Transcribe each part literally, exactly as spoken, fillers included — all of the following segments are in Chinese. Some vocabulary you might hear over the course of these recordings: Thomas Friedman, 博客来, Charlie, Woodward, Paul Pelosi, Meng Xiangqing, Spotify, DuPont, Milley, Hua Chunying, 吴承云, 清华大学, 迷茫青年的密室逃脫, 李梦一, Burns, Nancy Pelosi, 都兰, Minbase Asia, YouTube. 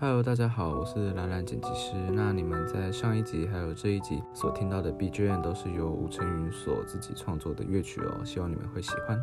Hello， 大家好，我是兰兰剪辑师。那你们在上一集还有这一集所听到的 B G M 都是由吴承云所自己创作的乐曲哦，希望你们会喜欢。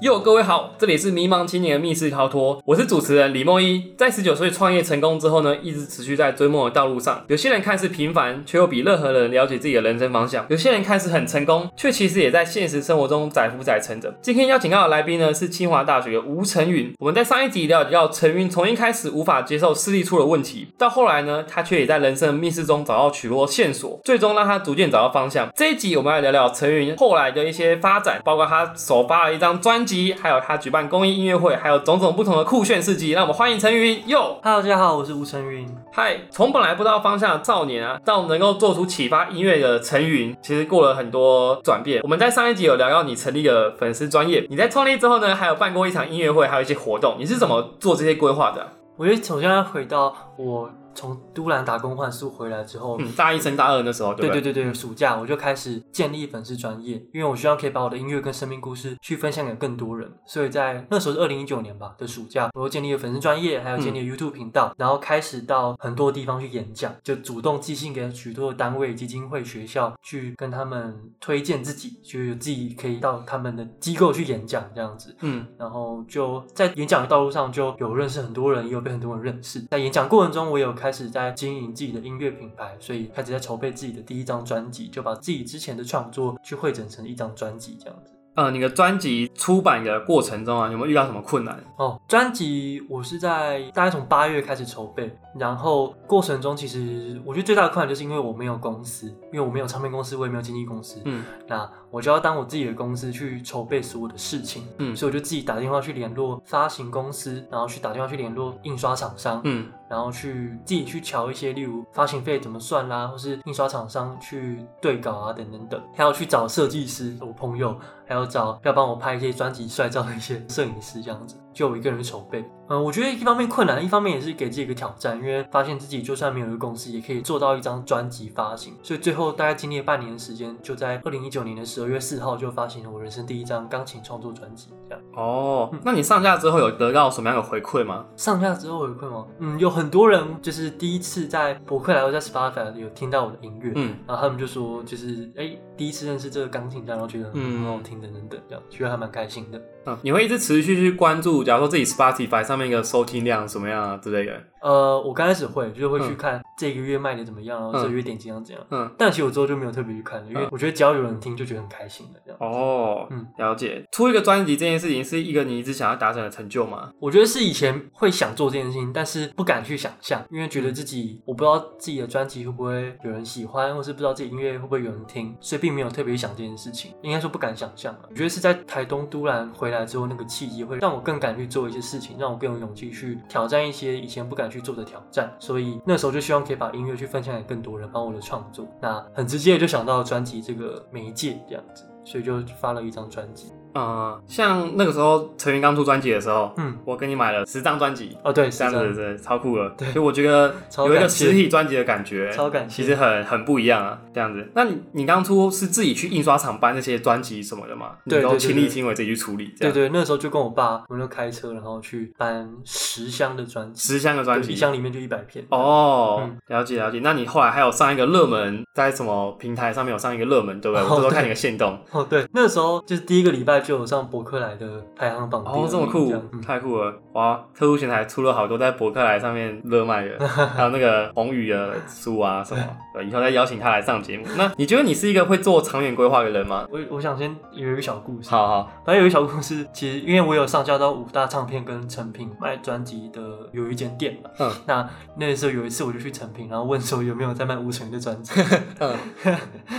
哟，各位好，这里是迷茫青年的密室逃脱，我是主持人李梦一。在十九岁创业成功之后呢，一直持续在追梦的道路上。有些人看似平凡，却又比任何人了解自己的人生方向；有些人看似很成功，却其实也在现实生活中载浮载沉着。今天邀请到的来宾呢，是清华大学的吴承云。我们在上一集了解到，承云从一开始无法接受视力出了问题，到后来呢，他却也在人生的密室中找到许多线索，最终让他逐渐找到方向。这一集我们来聊聊承云后来的一些发展，包括他首发了一张专辑，还有他举办公益音乐会，还有种种不同的酷炫事迹。让我们欢迎承云。哟，Hello， 大家好，我是吴承云。嗨，从本来不知道方向的少年啊，到能够做出启发音乐的承云，其实过了很多转变。我们在上一集有聊到你成立了粉丝专业，你在创立之后呢，还有办过一场音乐会，还有一些活动，你是怎么做这些规划的啊？我觉得首先要回到我从都兰打工换宿回来之后，嗯，大一升大二那时候，对对对对，暑假我就开始建立粉丝专业，因为我希望可以把我的音乐跟生命故事去分享给更多人，所以在那时候是二零一九年吧的暑假，我又建立了粉丝专业，还有建立了 YouTube 频道，嗯，然后开始到很多地方去演讲，就主动寄信给许多单位、基金会、学校，去跟他们推荐自己，就自己可以到他们的机构去演讲这样子，嗯，然后就在演讲的道路上就有认识很多人，也有被很多人认识。在演讲过程中，我有开始在经营自己的音乐品牌，所以开始在筹备自己的第一张专辑，就把自己之前的创作去汇整成一张专辑这样子。呃，你的专辑出版的过程中啊，有没有遇到什么困难？哦，专辑我是在大概从八月开始筹备，然后过程中其实我觉得最大的困难就是因为我没有公司，因为我没有唱片公司，我也没有经纪公司，嗯，那我就要当我自己的公司去筹备所有的事情，嗯，所以我就自己打电话去联络发行公司，然后去打电话去联络印刷厂商，嗯，然后去自己去瞧一些，例如发行费怎么算啦，或是印刷厂商去对稿啊，等等等，还要去找设计师，我朋友，还有找要帮我拍一些专辑帅照的一些摄影师这样子，就我一个人去筹备。嗯，我觉得一方面困难，一方面也是给自己一个挑战，因为发现自己就算没有一个公司，也可以做到一张专辑发行。所以最后大概经历了半年的时间，就在二零一九年的十二月四号就发行了我人生第一张钢琴创作专辑。这样哦，嗯，那你上架之后有得到什么样的回馈吗？上架之后回馈吗？嗯，有很多人就是第一次在博客来或在 Spotify 有听到我的音乐，嗯，然后他们就说就是哎，欸，第一次认识这个钢琴，然后觉得很好听等等等，这样觉得还蛮开心的。嗯，你会一直持续去关注，假如说自己 Spotify 上面一个收听量什么样啊之类的？呃，我刚开始会，就是会去看这个月卖的怎么样，然后这个月点击量怎样。嗯，但其实我之后就没有特别去看了，因为我觉得只要有人听就觉得很开心了。这样哦，嗯，了解。出一个专辑这件事情是一个你一直想要达成的成就吗？我觉得是以前会想做这件事情，但是不敢去想象，因为觉得自己我不知道自己的专辑会不会有人喜欢，或是不知道自己音乐会不会有人听，所以并没有特别想这件事情。应该说不敢想象啊。我觉得是在台东都兰回来之后，那个契机会让我更敢去做一些事情，让我更有勇气去挑战一些以前不敢去做的挑战，所以那时候就希望可以把音乐去分享给更多人，帮我的创作。那很直接就想到专辑这个媒介这样子，所以就发了一张专辑。呃，像那个时候承云刚出专辑的时候，嗯，我给你买了十张专辑哦，对，这样子对，超酷了。对，所以我觉得有一个实体专辑的感觉，超感谢，其实很很不一样啊，这样子。那你你刚出是自己去印刷厂搬那些专辑什么的吗？对，你都亲力亲为自己去处理。对 对, 对, 对, 对，那时候就跟我爸，我们就开车然后去搬十箱的专辑，十箱的专辑，一箱里面就一百片。哦，嗯，了解了解。那你后来还有上一个热门，在什么平台上面有上一个热门，对不对？哦，我都看你的限动。哦，对，那时候就是第一个礼拜。就有上博客来的排行榜哦，这么酷，嗯，太酷了！哇，特殊选台出了好多在博客来上面热卖的，还有那个宏宇的书啊什么，以后再邀请他来上节目。那你觉得你是一个会做长远规划的人吗？我我想先有一个小故事，好好，反正有一个小故事，其实因为我有上架到五大唱片跟成品卖专辑的有一间店嘛，嗯，那那时候有一次我就去成品，然后问说有没有在卖吴承云的专辑，嗯，嗯，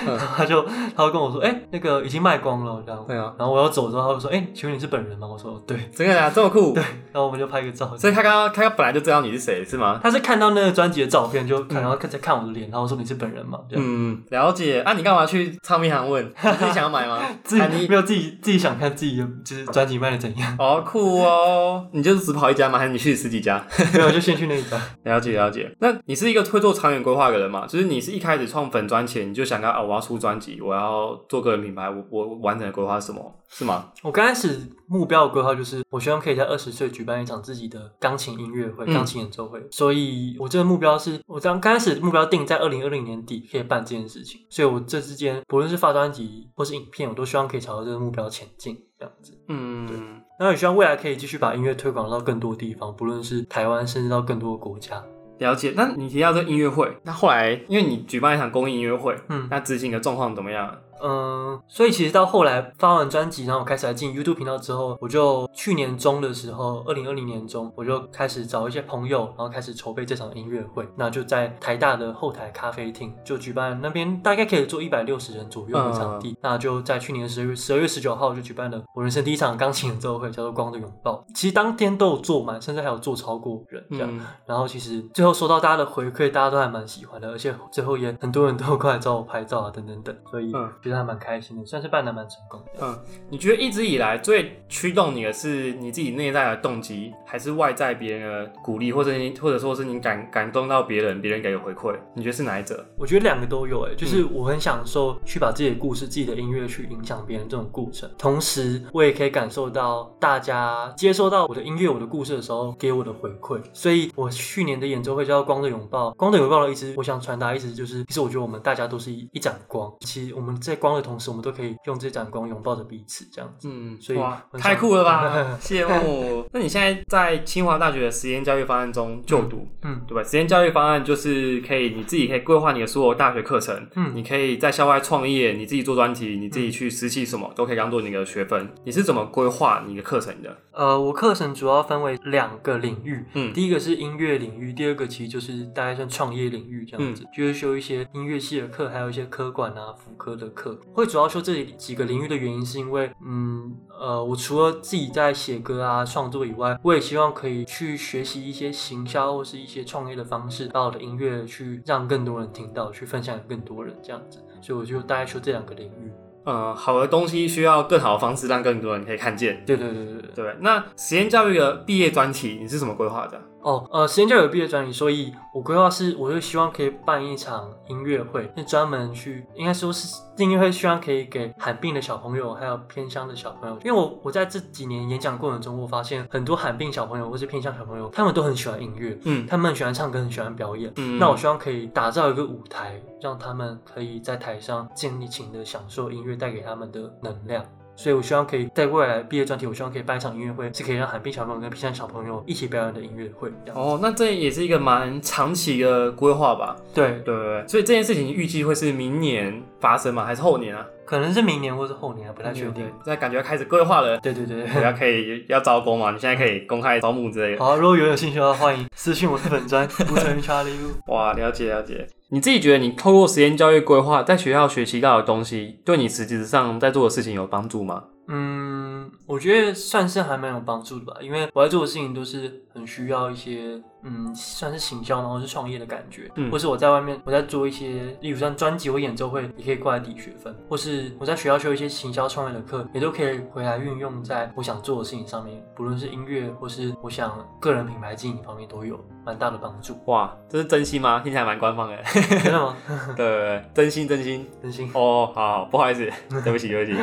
然后他就他就跟我说，哎，欸，那个已经卖光了，然后，对啊，然后我要。走之后，他们说：“哎、欸，请问你是本人吗？”我说：“对。”真的啊，这么酷。对，然后我们就拍一个照。所以他刚刚他本来就知道你是谁是吗？他是看到那个专辑的照片就看，然后再看我的脸，然后说：“你是本人吗？”嗯，了解。啊，你干嘛去唱片行问？你自己想要买吗？自己、啊、没有自己自己想看自己的就是专辑卖的怎样。好、哦、酷哦！你就是只跑一家吗？还是你去十几家？没有，就先去那一家。了解了解。那你是一个会做长远规划的人嘛？就是你是一开始创粉专前你就想到啊，我要出专辑，我要做个人品牌，我我完整的规划是什么？是吗？我刚开始目标的规划就是，我希望可以在二十岁举办一场自己的钢琴音乐会、钢、嗯、琴演奏会。所以，我这个目标是，我刚刚开始目标定在二零二零年底可以办这件事情。所以我这之间，不论是发专辑或是影片，我都希望可以朝着这个目标前进，这样子。嗯，对。然后也希望未来可以继续把音乐推广到更多地方，不论是台湾，甚至到更多的国家。了解，那你提到这音乐会，那后来因为你举办一场公益音乐会，嗯，那执行的状况怎么样？嗯，所以其实到后来发完专辑，然后我开始来进 YouTube 频道之后，我就去年中的时候，二零二零年中，我就开始找一些朋友，然后开始筹备这场音乐会。那就在台大的后台咖啡厅就举办，那边大概可以坐一百六十人左右的场地。嗯、那就在去年十十二月十九号就举办了我人生第一场钢琴演奏会，叫做《光的拥抱》。其实当天都有坐满，甚至还有坐超过人这样。嗯、然后其实最后收到大家的回馈，大家都还蛮喜欢的，而且最后也很多人都过来找我拍照啊，等等等。所以。嗯，觉得还蛮开心的，算是办得蛮成功的。嗯，你觉得一直以来最驱动你的是你自己内在的动机，还是外在别人的鼓励，或者你或者说是你感感动到别人，别人给的回馈？你觉得是哪一者？我觉得两个都有、欸，就是我很享受去把自己的故事、自己的音乐去影响别人这种过程，同时我也可以感受到大家接收到我的音乐、我的故事的时候给我的回馈。所以我去年的演奏会叫《光的拥抱》，《光的拥抱》的意思，我想传达意思就是，其实我觉得我们大家都是一盏光，其实我们在光的同时，我们都可以用这盏光拥抱着彼此，这样子。嗯，所以太酷了吧！羡慕。那你现在在清华大学的实验教育方案中就读，嗯，对吧？实验教育方案就是可以你自己可以规划你的所有大学课程，嗯，你可以在校外创业，你自己做专题，你自己去实习，什么、嗯、都可以当做你的学分。你是怎么规划你的课程的？呃，我课程主要分为两个领域，嗯，第一个是音乐领域，第二个其实就是大概算创业领域这样子，嗯、就是修一些音乐系的课，还有一些科管啊、辅科的课。会主要修这几个领域的原因是因为嗯呃，我除了自己在写歌啊创作以外，我也希望可以去学习一些行销或是一些创业的方式，把我的音乐去让更多人听到，去分享给更多人这样子，所以我就大概修这两个领域。呃、嗯，好的东西需要更好的方式让更多人可以看见。对对对对 对, 对。那实验教育的毕业专题你是怎么规划的？哦，呃，实验教育的毕业专题，所以我规划是，我就希望可以办一场音乐会，是专门去，应该说是音乐会，希望可以给罕病的小朋友，还有偏乡的小朋友。因为我我在这几年演讲过程中，我发现很多罕病小朋友或是偏乡小朋友，他们都很喜欢音乐，嗯，他们很喜欢唱歌，很喜欢表演。嗯，那我希望可以打造一个舞台，让他们可以在台上尽情的享受音乐带给他们的能量，所以我希望可以在未来毕业专题，我希望可以办一场音乐会，是可以让罕病小朋友跟偏向小朋友一起表演的音乐会。哦，那这也是一个蛮长期的规划吧？对对对，所以这件事情预计会是明年发生吗？还是后年啊？可能是明年或是后年啊，不太确定。那感觉要开始规划了。对对对，要可以要招工嘛？你现在可以公开招募之类的。好、啊，如果有有兴趣的话，欢迎私讯我的粉专吴成宇 Charlie。哇，了解了解。你自己觉得你透过实验教育规划在学校学习到的东西，对你实际上在做的事情有帮助吗？嗯，我觉得算是还蛮有帮助的吧，因为我在做的事情都是很需要一些嗯，算是行销嘛，或是创业的感觉，嗯，或是我在外面我在做一些，例如像专辑或演奏会，也可以过来抵学分，或是我在学校修一些行销创业的课，也都可以回来运用在我想做的事情上面，不论是音乐或是我想个人品牌经营方面都有蛮大的帮助。哇，这是真心吗？听起来蛮官方的。真的吗？对，真心真心真心。哦，好好，不好意思，对不起对不起。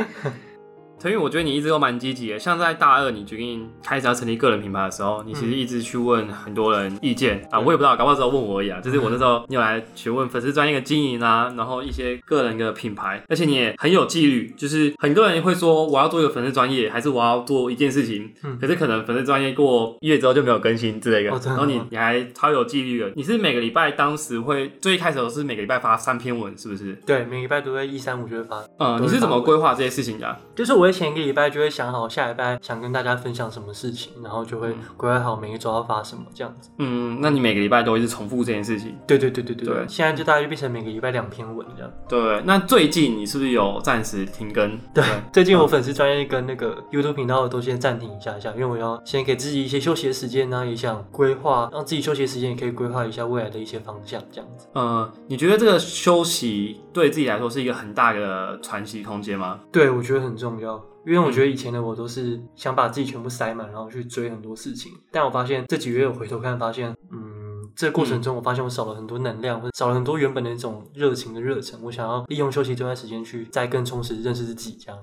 所以我觉得你一直都蛮积极的，像在大二你决定开始要成立个人品牌的时候，你其实一直去问很多人意见、嗯、啊，我也不知道，搞不好只有问我而已啊。就是我那时候你有来询问粉丝专业的经营啊，然后一些个人的品牌，而且你也很有纪律，就是很多人会说我要做一个粉丝专业，还是我要做一件事情，嗯、可是可能粉丝专业过一月之后就没有更新之类的，哦、然后你你还超有纪律的，你是每个礼拜当时会最一开始的时候是每个礼拜发三篇文，是不是？对，每个礼拜都会一三五就会发。嗯，你是怎么规划这些事情的、啊？就是我。会前一个礼拜就会想好下礼拜想跟大家分享什么事情，然后就会规划好每一周要发什么这样子。嗯，那你每个礼拜都一直重复这件事情？对对对对 对, 对。现在就大概就变成每个礼拜两篇文这样。对，那最近你是不是有暂时停更？对，对最近我粉丝专页跟那个 YouTube 频道都先暂停一下一下，因为我要先给自己一些休息的时间呢、啊，也想规划让自己休息的时间也可以规划一下未来的一些方向这样子。呃，你觉得这个休息对自己来说是一个很大的喘息空间吗？对，我觉得很重要，因为我觉得以前的我都是想把自己全部塞满，然后去追很多事情，但我发现这几个月我回头看发现，嗯。这个过程中我发现我少了很多能量，少了很多原本的那种热情的热忱，我想要利用休息这段时间去再更充实认识自己这样。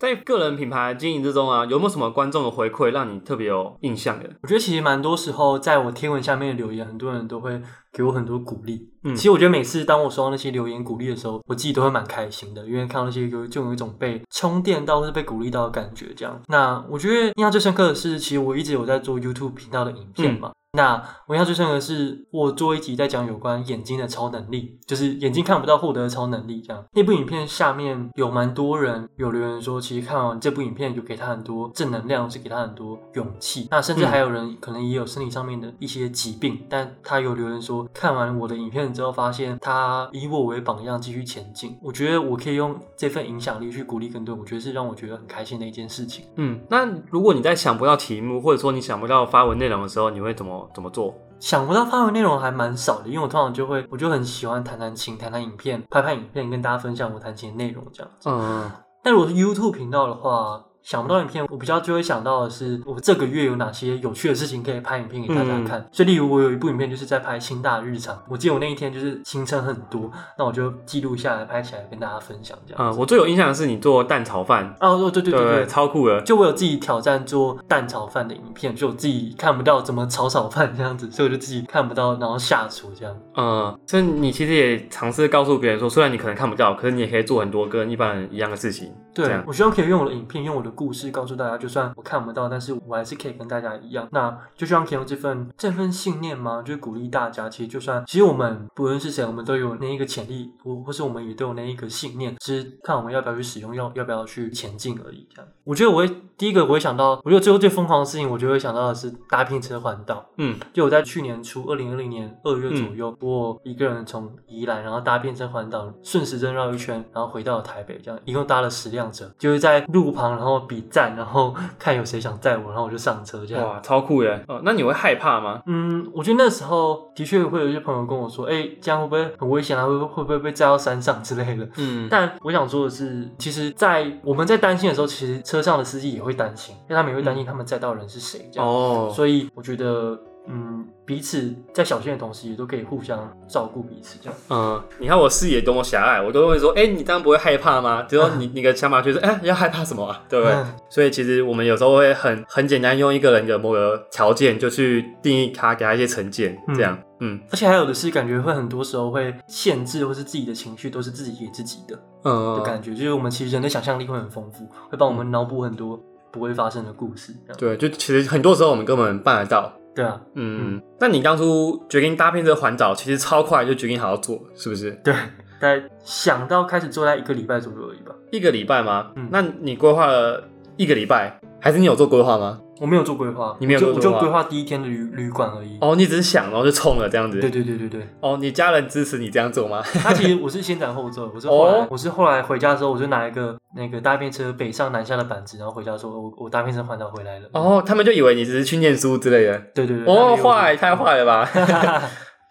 在个人品牌经营之中啊，有没有什么观众的回馈让你特别有印象的？我觉得其实蛮多时候在我贴文下面的留言，很多人都会给我很多鼓励。嗯，其实我觉得每次当我收到那些留言鼓励的时候，我自己都会蛮开心的，因为看到那些有就有一种被充电到或是被鼓励到的感觉这样。那我觉得印象最深刻的是，其实我一直有在做 YouTube 频道的影片嘛。嗯，那我印象最深刻的是我做一集在讲有关眼睛的超能力，就是眼睛看不到获得的超能力这样。那部影片下面有蛮多人有留言说，其实看完这部影片有给他很多正能量，是给他很多勇气。那甚至还有人可能也有身体上面的一些疾病，嗯，但他有留言说看完我的影片之后发现他以我为榜样继续前进。我觉得我可以用这份影响力去鼓励更多，我觉得是让我觉得很开心的一件事情。嗯，那如果你在想不到题目或者说你想不到发文内容的时候，你会怎么怎么做？想不到发文内容还蛮少的，因为我通常就会，我就很喜欢弹弹琴、弹弹影片、拍拍影片，跟大家分享我弹琴的内容这样子。嗯，但如果是 YouTube 频道的话，想不到影片，我比较就会想到的是我这个月有哪些有趣的事情可以拍影片给大家看。嗯，所以例如我有一部影片就是在拍清大日常，我记得我那一天就是行程很多，那我就记录下来拍起来跟大家分享这样。嗯，我最有印象的是你做蛋炒饭。哦，对对对 对, 对, 对，超酷的。就我有自己挑战做蛋炒饭的影片，就我自己看不到怎么炒炒饭这样子，所以我就自己看不到然后下厨这样。嗯，所以你其实也尝试告诉别人说，虽然你可能看不到，可是你也可以做很多跟一般人一样的事情。对，我希望可以用我的影片，用我的故事告诉大家，就算我看不到，但是我还是可以跟大家一样。那就希望可以用这份这份信念嘛，就是鼓励大家。其实就算其实我们不论是谁，我们都有那一个潜力，或或是我们也都有那一个信念，只是看我们要不要去使用，要要不要去前进而已。这样，我觉得我会第一个我会想到，我觉得最后最疯狂的事情，我就会想到的是搭拼车环岛。嗯，就我在去年初二零二零年二月左右，嗯，我一个人从宜兰，然后搭拼车环岛，顺时针绕一圈，然后回到了台北，这样一共搭了十辆车，就是在路旁，然后比赞，然后看有谁想载我，然后我就上车这样。哇，超酷耶。哦，那你会害怕吗？嗯，我觉得那时候的确会有一些朋友跟我说，哎，这样会不会很危险啊？会不会被载到山上之类的？嗯，但我想说的是，其实在我们在担心的时候，其实车上的司机也会担心，因为他们也会担心他们载到的人是谁这样。哦，所以我觉得，嗯，彼此在小心的同时，也都可以互相照顾彼此，这样。嗯，你看我视野多么狭隘，我都会说，哎，欸，你当然不会害怕吗？只有你，嗯，你的想法就是，哎，欸，要害怕什么啊？对不对？嗯，所以其实我们有时候会很很简单，用一个人的某个条件就去定义他，给他一些成见，这样。嗯嗯，而且还有的是，感觉会很多时候会限制，或是自己的情绪都是自己给自己的，嗯，的感觉。就是我们其实人的想象力会很丰富，会帮我们脑补很多不会发生的故事。对，就其实很多时候我们根本办得到。对啊，嗯，嗯，那你当初决定搭配这个环岛，其实超快就决定好好做，是不是？对，在想到开始做在一个礼拜左右而已吧。一个礼拜吗？嗯，那你规划了一个礼拜，还是你有做规划吗？我没有做规划，你没有做规划，我就规划第一天的旅旅馆而已。哦，你只是想，然后就冲了这样子。对对对对对。哦，你家人支持你这样做吗？他其实我是先斩后奏，我是后来，哦，我是后来回家的时候，我就拿一个那个搭便车北上南下的板子，然后回家说，我我搭便车环岛回来了。哦，他们就以为你只是去念书之类的。对对对。哦，坏，太坏了吧。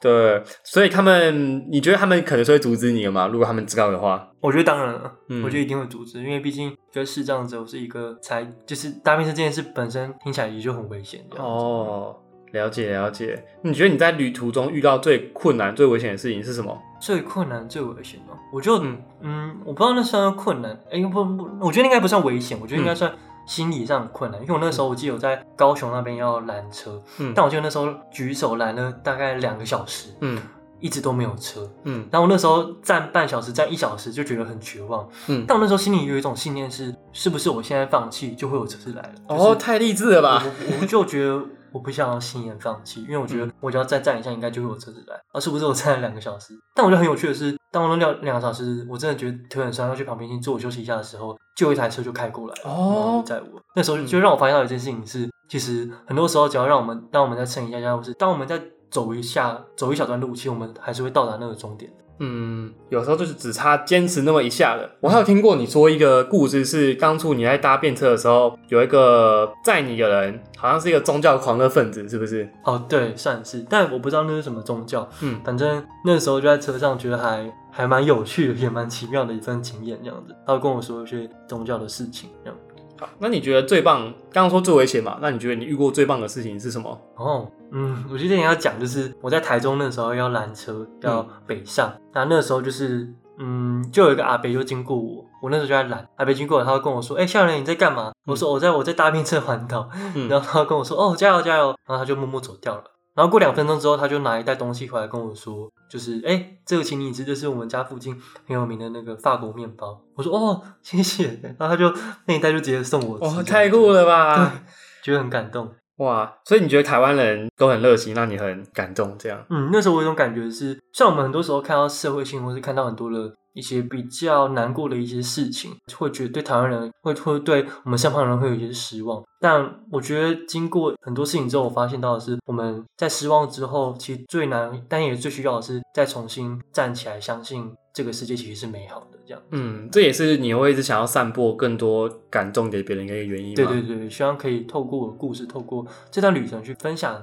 对，所以他们，你觉得他们可能是会阻止你的吗？如果他们知道的话。我觉得当然了，嗯，我觉得一定会阻止，因为毕竟跟视障者是一个才，就是搭便车这件事本身听起来也就很危险。哦，了解了解。你觉得你在旅途中遇到最困难、最危险的事情是什么？最困难、最危险吗？我就 嗯, 嗯，我不知道那算困难，哎，不不，我觉得应该不算危险，我觉得应该算，嗯，心理上很困难，因为我那时候我记得我在高雄那边要拦车，嗯，但我记得那时候举手拦了大概两个小时，嗯，一直都没有车，嗯，然后我那时候站半小时、站一小时就觉得很绝望，嗯，但我那时候心里有一种信念是，是不是我现在放弃就会有车子来了？就是，哦，太励志了吧！我, 我就觉得我不想要轻言放弃，因为我觉得我只要再站一下，应该就会有车子来。而，嗯啊，是不是我站了两个小时？但我觉得很有趣的是，当我那两两个小时，我真的觉得腿很酸，要去旁边先坐休息一下的时候，就有一台车就开过来了，哦、然后载我。那时候就让我发现到一件事情是，嗯、其实很多时候只要让我们，当我们在撑一下下，或是当我们在走一下走一小段路，其实我们还是会到达那个终点。嗯，有时候就是只差坚持那么一下了。我还有听过你说一个故事，是当初你在搭便车的时候，有一个载你的人，好像是一个宗教狂热分子，是不是？哦，对，算是，但我不知道那是什么宗教。嗯，反正那时候就在车上，觉得还还蛮有趣的，也蛮奇妙的一份经验这样子。他会跟我说一些宗教的事情这样。好，那你觉得最棒？刚刚说最危险嘛？那你觉得你遇过最棒的事情是什么？哦，嗯，我今天要讲就是我在台中那时候要拦车要北上，那、嗯、那时候就是嗯，就有一个阿伯就经过我，我那时候就在拦阿伯经过我，他会跟我说：“哎、欸，少年你在干嘛？”我说：“我在我在搭便车环岛。嗯”然后他跟我说：“哦，加油加油！”然后他就默默走掉了。然后过两分钟之后，他就拿一袋东西回来跟我说，就是哎，这个请你吃，这是我们家附近很有名的那个法国面包。我说哦，谢谢。然后他就那一袋就直接送我吃。哇、哦，太酷了吧！觉得很感动。哇，所以你觉得台湾人都很热情，让你很感动这样？嗯，那时候我有一种感觉是，像我们很多时候看到社会新闻，或是看到很多的一些比较难过的一些事情，会觉得对台湾人，会会对我们身旁人会有一些失望。但我觉得经过很多事情之后，我发现到的是，我们在失望之后，其实最难，但也最需要的是再重新站起来，相信这个世界其实是美好的。这样，嗯，这也是你会一直想要散播更多感动给别人的一个原因吗？对对对，希望可以透过我的故事，透过这段旅程去分享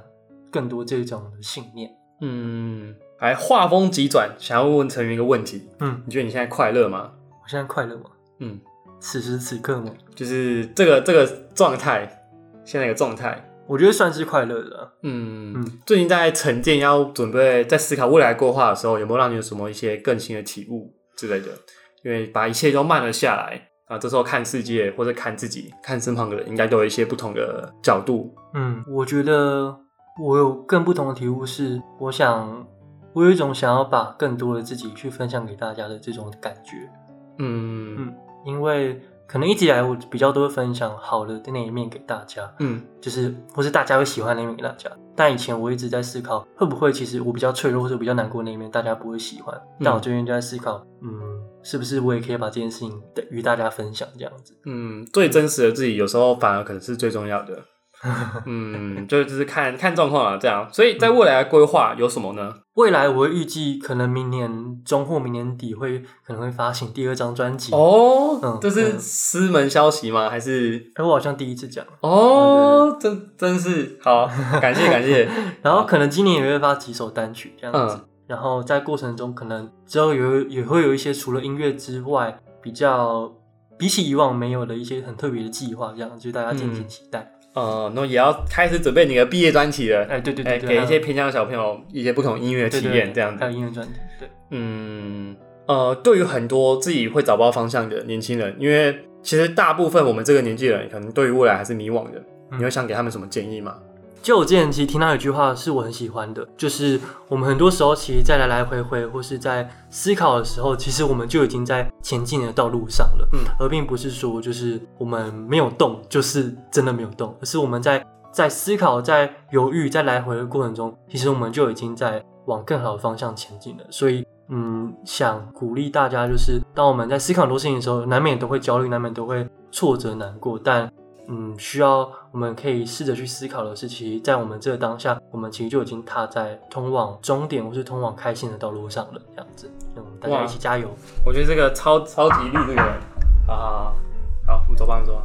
更多这种的信念。嗯。来，画风急转，想要问成员一个问题。嗯，你觉得你现在快乐吗？我现在快乐吗？嗯，此时此刻吗？就是这个这个状态，现在一个状态，我觉得算是快乐的。嗯嗯，最近在沉淀，要准备在思考未来规划的时候，有没有让你有什么一些更新的体悟之类的？因为把一切都慢了下来啊，这时候看世界或者看自己、看身旁的人，应该都有一些不同的角度。嗯，我觉得我有更不同的体悟是，我想。我有一种想要把更多的自己去分享给大家的这种感觉，嗯嗯，因为可能一直以来我比较多分享好的那一面给大家，嗯，就是或是大家会喜欢那一面给大家。但以前我一直在思考，会不会其实我比较脆弱或者比较难过那一面大家不会喜欢。嗯、但我最近就在思考，嗯，是不是我也可以把这件事情与大家分享这样子？嗯，最真实的自己有时候反而可能是最重要的。嗯，就就是看看状况啊，这样。所以在未来的规划有什么呢？未来我会预计可能明年中或明年底会可能会发行第二张专辑哦。嗯，这是私门消息吗？还是？哎、欸，我好像第一次讲哦，嗯、真真是好，感谢感谢。然后可能今年也会发几首单曲这样子，嗯、然后在过程中可能之后有也会有一些除了音乐之外比较比起以往没有的一些很特别的计划，这样就大家敬请期待。嗯呃、嗯，那也要开始准备你的毕业专辑了。哎、欸，对对 对, 對、欸，给一些偏向的小朋友一些不同音乐体验，这样子。还有音乐专辑，对，嗯，呃，对于很多自己会找不到方向的年轻人，因为其实大部分我们这个年纪人，可能对于未来还是迷惘的。嗯、你会想给他们什么建议吗？就我之前其实听到一句话是我很喜欢的，就是我们很多时候其实在来来回回或是在思考的时候，其实我们就已经在前进的道路上了，嗯，而并不是说就是我们没有动就是真的没有动，而是我们在在思考、在犹豫、在来回的过程中，其实我们就已经在往更好的方向前进了。所以嗯，想鼓励大家，就是当我们在思考很多事情的时候，难免都会焦虑，难免都会挫折难过，但嗯，需要我们可以试着去思考的是，其实在我们这个当下，我们其实就已经踏在通往终点或是通往开心的道路上了，这样子，我们大家一起加油！我觉得这个超超级绿这个人，好好好，好，我走吧，我走吧。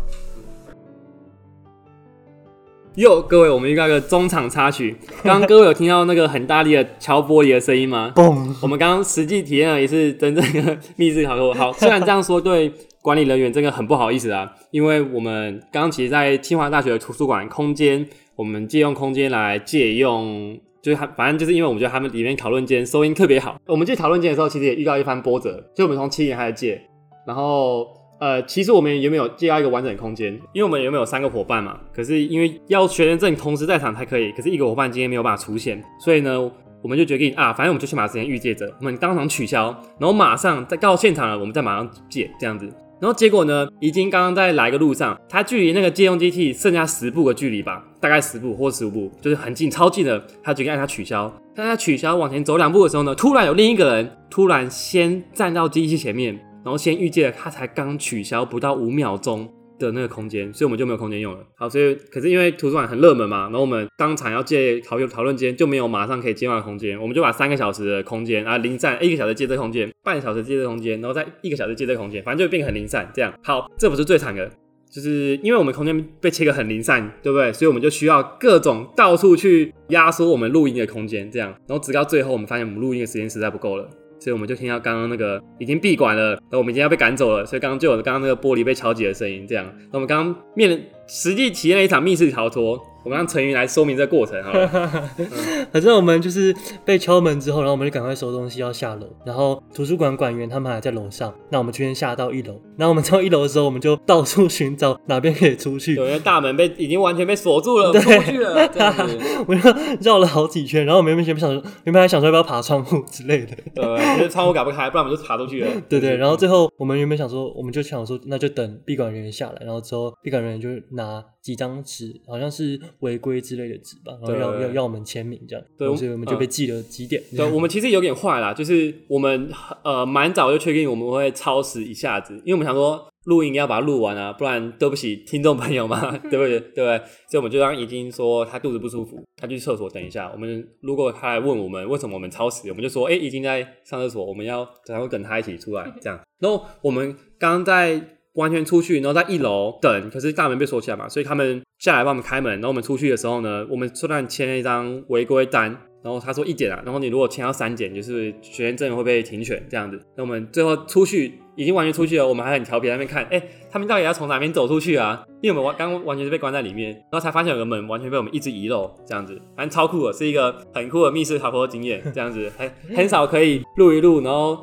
哟，各位，我们遇到一个中场插曲。刚刚各位有听到那个很大力的敲玻璃的声音吗？嘣！我们刚刚实际体验了一次真正的密室逃脱。好，虽然这样说对管理人员真的很不好意思啊，因为我们刚刚其实在清华大学的图书馆空间，我们借用空间来借用，就是反正就是因为我们觉得他们里面讨论间收音特别好。我们借讨论间的时候，其实也遇到一番波折，就我们从七年开始借，然后。呃，其实我们也没有借到一个完整的空间，因为我们也没有三个伙伴嘛。可是因为要学生证同时在场才可以，可是一个伙伴今天没有办法出现，所以呢，我们就决定啊，反正我们就先把时间预借着，我们当场取消，然后马上再到现场了，我们再马上借这样子。然后结果呢，怡晶刚刚在来个路上，他距离那个借用机器剩下十步的距离吧，大概十步或十五步，就是很近，超近的。他决定按他取消，但他取消往前走两步的时候呢，突然有另一个人突然先站到机器前面，然后先预计了他才刚取消不到五秒钟的那个空间，所以我们就没有空间用了。好，所以可是因为图书馆很热门嘛，然后我们当场要借讨论间就没有马上可以借完的空间，我们就把三个小时的空间啊零散，一个小时借这空间，半小时借这空间，然后再一个小时借这空间，反正就变得很零散这样。好，这不是最惨的，就是因为我们空间被切割很零散，对不对？所以我们就需要各种到处去压缩我们录音的空间这样。然后直到最后我们发现我们录音的时间实在不够了，所以我们就听到刚刚那个已经闭馆了，然后我们已经要被赶走了，所以刚刚就有刚刚那个玻璃被敲击的声音这样。然后我们刚刚面实际体验了一场密室逃脱，我们让陈云来说明这个过程好了。嗯、反正我们就是被敲门之后，然后我们就赶快收东西要下楼，然后图书馆馆员他们还在楼上，那我们就先下到一楼。然后我们到一楼的时候，我们就到处寻找哪边可以出去，有人大门被已经完全被锁住了，出不去了。这样子我就绕了好几圈，然后我们原本想说，原本还想说要不要爬窗户之类的，对，就是窗户打不开，不然我们就爬出去了。对 对, 對，然后最后我们原本想说，我们就想说那就等闭馆人员下来，然后之后闭馆人员就拿几张纸，好像是违规之类的纸吧，然后 要, 要, 要我们签名这样，对，所以我们就被记了几点。嗯、对，我们其实有点坏啦，就是我们呃蛮早就确定我们会超时一下子，因为我们想说录音要把它录完啊，不然对不起听众朋友嘛，对不对？对不对？所以我们就让怡晶说他肚子不舒服，他去厕所等一下。我们如果他来问我们为什么我们超时，我们就说，哎、欸，怡晶在上厕所，我们要然后等他一起出来这样。然后我们刚刚在完全出去，然后在一楼等，可是大门被锁起来嘛，所以他们下来帮我们开门。然后我们出去的时候呢，我们虽然签了一张违规单，然后他说一检啊，然后你如果签到三检，就是学生证会被停权这样子。那我们最后出去已经完全出去了，我们还很调皮在那边看，哎、欸，他们到底要从哪边走出去啊？因为我们刚完全是被关在里面，然后才发现有个门完全被我们一直遗漏，这样子，反正超酷的，是一个很酷的密室逃脱经验，这样子，很很少可以录一录，然后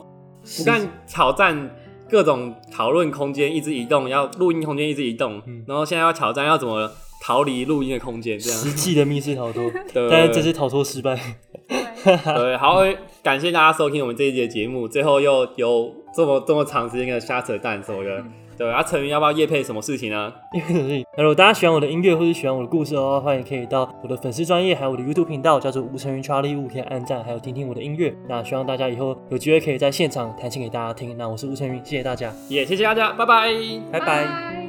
不干挑战。各种讨论空间一直移动，要录音空间一直移动，嗯、然后现在要挑战要怎么逃离录音的空间，这样实际的密室逃脱，但是这次逃脱失败。对，好，感谢大家收听我们这一集的节目，最后又有这么这么长时间的瞎扯淡什么的。嗯对啊，陈云要不要业配什么事情呢？业配什么事情？如果大家喜欢我的音乐或是喜欢我的故事哦，欢迎可以到我的粉丝专页，还有我的 YouTube 频道，叫做吴成云 Charlie 五，可以按赞，还有听听我的音乐。那希望大家以后有机会可以在现场弹琴给大家听。那我是吴成云，谢谢大家，也谢谢大家，拜拜，拜拜。